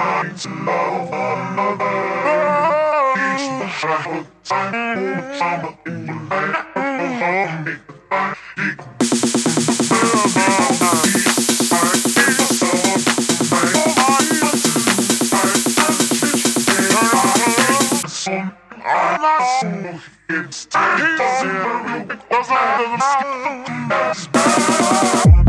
trying to love another. He's the travel time, all the summer in your life. Hold me the fire, he can be the bell. It's time to see the room. It was out of the sky.